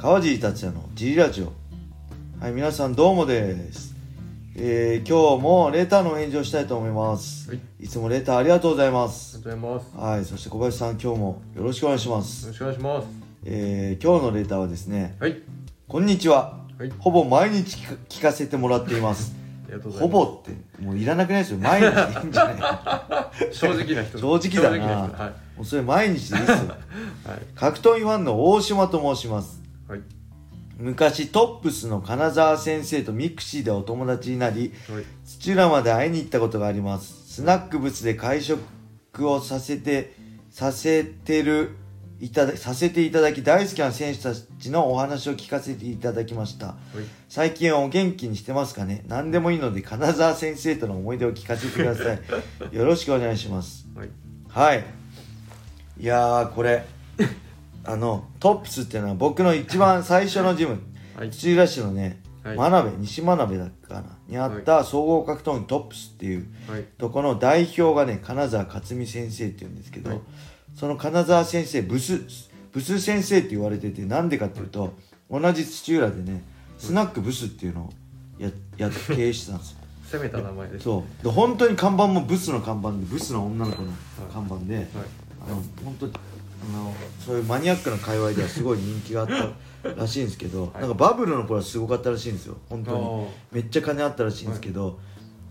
川尻達也のジリラジオ。はい、皆さんどうもです。今日もレターの返事をしたいと思います、はい、いつもレターありがとうございます。ありがとうございます。はい、そして小林さん、今日もよろしくお願いします。よろしくお願いします。今日のレターはですね、はい、こんにちは、はい、ほぼ毎日聞かせてもらっています。ありがとうございます。ほぼってもういらなくないですよ、毎日でいいんじゃない正直な人正直だな、はい、もうそれ毎日でいいですよ、はい、格闘技ファンの大島と申します、はい。昔トップスの金沢先生とミクシーでお友達になり、はい、土浦まで会いに行ったことがあります。スナック物で会食をさせていただき大好きな選手たちのお話を聞かせていただきました、はい。最近はお元気にしてますかね。何でもいいので金沢先生との思い出を聞かせてくださいよろしくお願いします、はい、はい。いやー、これトップスっていうのは僕の一番最初のジム、はい、土浦市のね、はい、西真鍋だっけかなにあった総合格闘技トップスっていうとこの代表がね、金沢克美先生っていうんですけど、はい、その金沢先生ブス先生って言われてて、なんでかっていうと、はい、同じ土浦でね、スナックブスっていうのをやって経営してたんですよ攻めた名前です。そうで、本当に看板もブスの看板で、ブスの女の子の看板で、はいはい、本当にそういうマニアックな界隈ではすごい人気があったらしいんですけど、なんかバブルの頃はすごかったらしいんですよ、本当にめっちゃ金あったらしいんですけど、はい、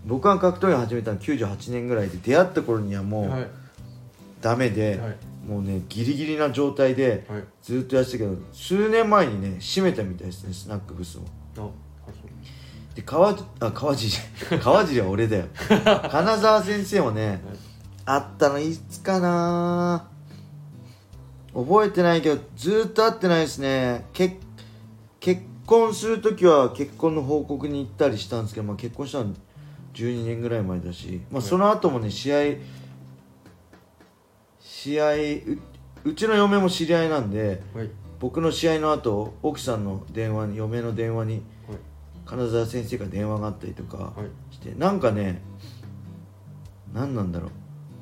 僕が格闘技を始めたの98年ぐらいで、出会った頃にはもうダメで、はい、もうねギリギリな状態でずっとやってたけど、数年前にね閉めたみたいですね、スナックブスを。で川尻は俺だよ金沢先生もね、あったのいつかな覚えてないけど、ずっと会ってないですね。結婚するときは結婚の報告に行ったりしたんですけど、まあ、結婚したの12年ぐらい前だし、まあ、その後もね、試合 うちの嫁も知り合いなんで、はい、僕の試合の後、奥さんの電話に、嫁の電話に、はい、金沢先生から電話があったりとかして、はい、なんかね、何なんだろう、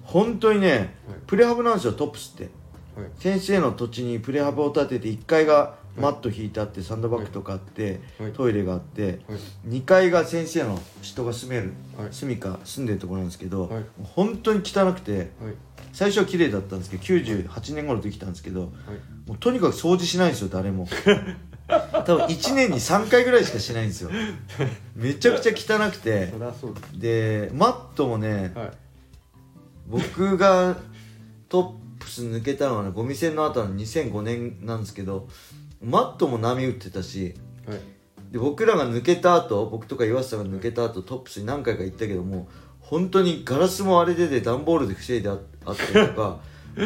本当にね、はい、プレハブなんですよ、トップスって。はい、先生の土地にプレハブを建てて、1階がマット引いてあって、はい、サンドバッグとかあって、はい、トイレがあって、はい、2階が先生の人が住める、はい、住んでるところなんですけど、はい、本当に汚くて、はい、最初は綺麗だったんですけど、98年頃できたんですけど、はい、もうとにかく掃除しないんですよ、誰も多分1年に3回ぐらいしかしないんですよめちゃくちゃ汚くてで、マットもね、はい、僕がトップ抜けたのはね、ゴミ戦の後の2005年なんですけど、マットも波打ってたし、はい、で僕らが抜けた後、僕とか岩下が抜けた後、トップスに何回か行ったけども、本当にガラスも荒れてて、段ボールで防いであったりとか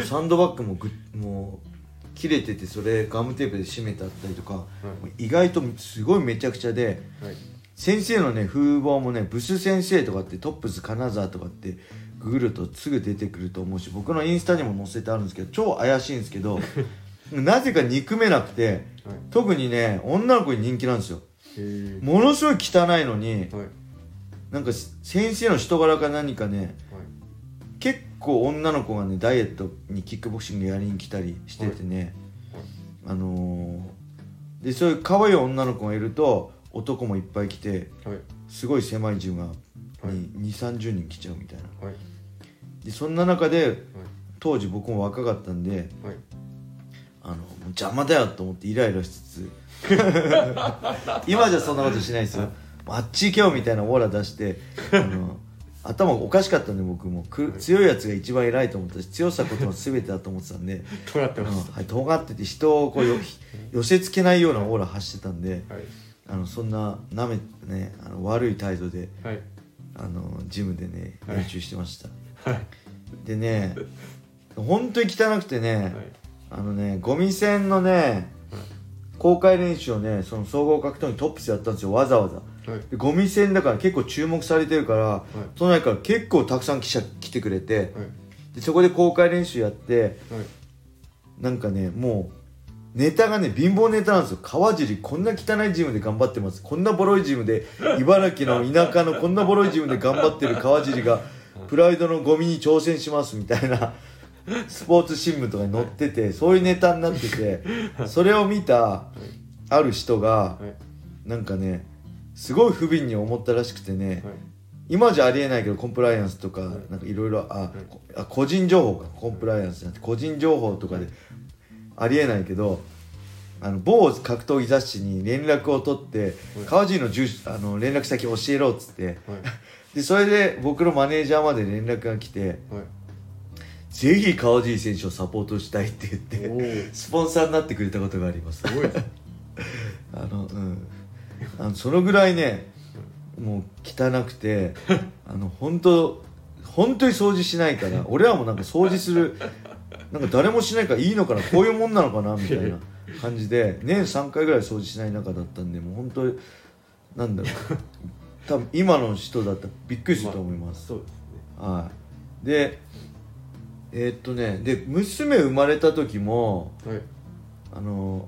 サンドバッグももう切れてて、それガムテープで締めてあったりとか、はい、意外とすごいめちゃくちゃで、はい、先生のね風貌もね、ブス先生とかって、トップス金沢とかってググるとすぐ出てくると思うし、僕のインスタにも載せてあるんですけど、超怪しいんですけどなぜか憎めなくて、はい、特にね女の子に人気なんですよ。ものすごい汚いのに、はい、なんか先生の人柄か何かね、はい、結構女の子がねダイエットにキックボクシングやりに来たりしててね、はいはい、でそういう可愛い女の子がいると男もいっぱい来て、はい、すごい狭いジムがに 2,30 人来ちゃうみたいな、はい、でそんな中で当時僕も若かったんで、はい、邪魔だよと思ってイライラしつつ今じゃそんなことしないですよ、あっち行けよみたいなオーラ出して頭おかしかったんで、僕も強いやつが一番偉いと思ったし、強さことは全てだと思ってたんで尖ってました、はい、尖ってて人をこう寄せつけないようなオーラ発してたんで、はい、そんななめね悪い態度で、はい、ジムでね練習してました、はいはい、でね本当に汚くてね、はい、ゴミ戦のね、はい、公開練習をねその総合格闘技トップスやったんですよ、わざわざ、はい、でゴミ戦だから結構注目されてるから、はい、都内から結構たくさん記者来てくれて、はい、でそこで公開練習やって、はい、なんかねもうネタがね貧乏ネタなんですよ。川尻こんな汚いジムで頑張ってます、こんなボロいジムで、茨城の田舎のこんなボロいジムで頑張ってる川尻がプライドのゴミに挑戦しますみたいなスポーツ新聞とかに載ってて、そういうネタになってて、それを見たある人が、はい、なんかねすごい不憫に思ったらしくてね、はい、今じゃありえないけどコンプライアンスとか、はい、なんかいろいろ個人情報かコンプライアンスじゃなくて個人情報とかで、はい、ありえないけど某格闘技雑誌に連絡を取って、はい、川尻の住所連絡先教えろっつって、はい、でそれで僕のマネージャーまで連絡が来て、はい、ぜひ川尻選手をサポートしたいって言ってスポンサーになってくれたことがあります。すごいうん、そのぐらいねもう汚くて本当に掃除しないから俺らもなんか掃除するなんか誰もしないからいいのかなこういうもんなのかなみたいな感じで年3回ぐらい掃除しない中だったんでもう本当になんだろう多分今の人だったらびっくりすると思います。まあ、そうですね。はい。でで娘生まれた時も、は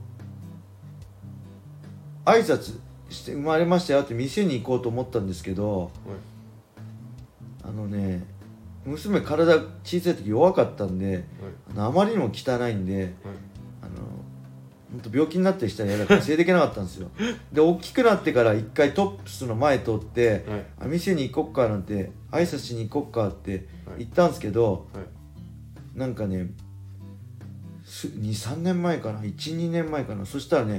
い、挨拶して生まれましたよって店に行こうと思ったんですけど、はい、娘体小さい時弱かったんで、はい、あまりにも汚いんで、はい、ほんと病気になったりしたら嫌だから連れていけなかったんですよ。で大きくなってから一回トップスの前通って、はい、あ店に行こっかなんて挨拶しに行こっかって言ったんですけど、はいはい、なんかね 2,3 年前かな 1,2 年前かなそしたらね、は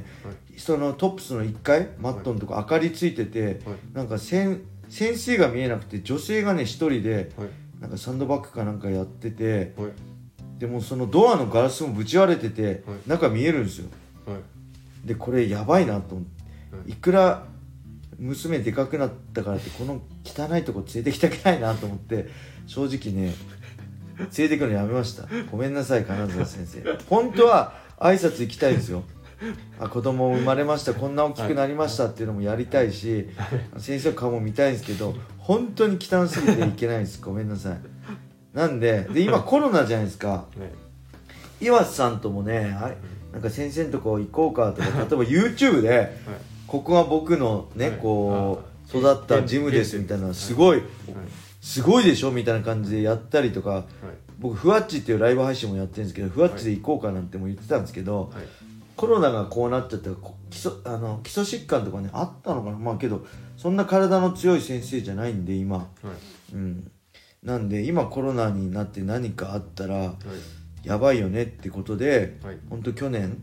い、そのトップスの1階マットのとこ明かりついてて、はい、なんか先生が見えなくて女性がね一人で、はい、なんかサンドバッグかなんかやってて、はい、でもそのドアのガラスもぶち割れてて、はい、中見えるんですよ、はい、でこれやばいなと思って、はい、いくら娘でかくなったからってこの汚いとこ連れてきたくないなと思って正直ね連れてくのやめました。ごめんなさい金沢先生本当は挨拶行きたいですよ。あ子供生まれましたこんな大きくなりましたっていうのもやりたいし、はい、先生の顔も見たいんですけど本当に汚すぎていけないです。ごめんなさい。なんで今コロナじゃないですか、はい、岩瀬さんともね、はい、なんか先生のとこ行こうかとか例えば YouTube で、はい、ここは僕のね、はい、こう育ったジムですみたいなすごいでしょみたいな感じでやったりとか、はい、僕ふわっちっていうライブ配信もやってるんですけどふわっちで行こうかなんても言ってたんですけど、はい、コロナがこうなっちゃったら基礎疾患とかねあったのかなまあけどそんな体の強い先生じゃないんで今、はい、うんなんで今コロナになって何かあったらやばいよねってことで、はい、ほんと去年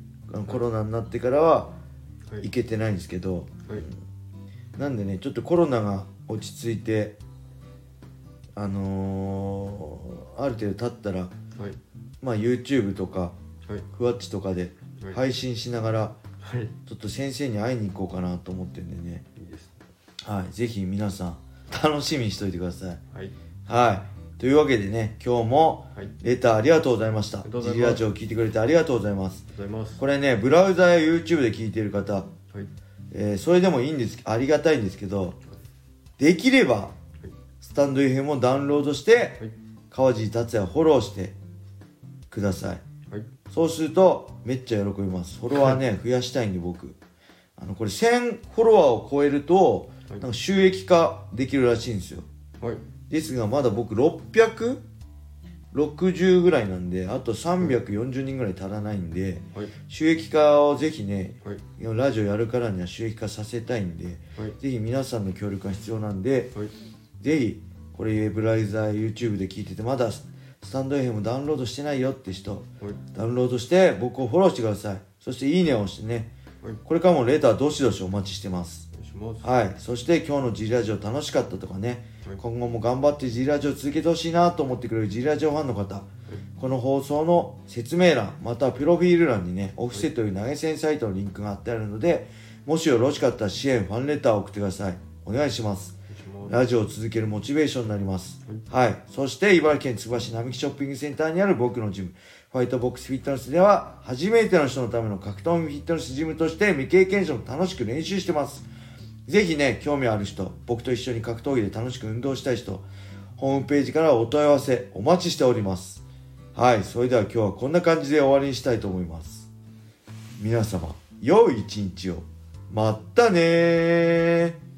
コロナになってからは行けてないんですけど、はいはい、なんでねちょっとコロナが落ち着いてある程度経ったら、はい、まあ YouTube とか、はい、ふわっちとかで配信しながら、はい、ちょっと先生に会いに行こうかなと思ってるんでね、いいですね、はい、ぜひ皆さん楽しみにしておいてください。はいはい、というわけでね今日もレターありがとうございました。ジリラジオを聞いてくれてありがとうございます。これねブラウザや YouTube で聞いてる方、はい、それでもいいんですありがたいんですけど、はい、できれば、はい、スタンド FM をダウンロードして、はい、川尻達也をフォローしてください、はい、そうするとめっちゃ喜びます。フォロワーね、はい、増やしたいんで僕これ1000フォロワーを超えると、はい、なんか収益化できるらしいんですよ、はい、ですがまだ僕660ぐらいなんであと340人ぐらい足らないんで、はい、収益化をぜひね、はい、ラジオやるからには収益化させたいんで、はい、ぜひ皆さんの協力が必要なんで、はい、ぜひこれブラウザー YouTube で聞いててまだスタンド FM ダウンロードしてないよって人、はい、ダウンロードして僕をフォローしてください。そしていいねを押してね、はい、これからもレターどしどしお待ちしてます。はい、そして今日の G ラジオ楽しかったとかね、はい、今後も頑張って G ラジオ続けてほしいなと思ってくれる G ラジオファンの方、はい、この放送の説明欄またはプロフィール欄にねオフセという投げ銭サイトのリンクが貼ってあるのでもしよろしかったら支援ファンレターを送ってください。お願いします。ラジオを続けるモチベーションになります、はいはい、そして茨城県つくば市並木ショッピングセンターにある僕のジムファイトボックスフィットネスでは初めての人のための格闘技フィットネスジムとして未経験者も楽しく練習してます。ぜひね、興味ある人、僕と一緒に格闘技で楽しく運動したい人、ホームページからお問い合わせお待ちしております。はい、それでは今日はこんな感じで終わりにしたいと思います。皆様、良い一日を。まったねー。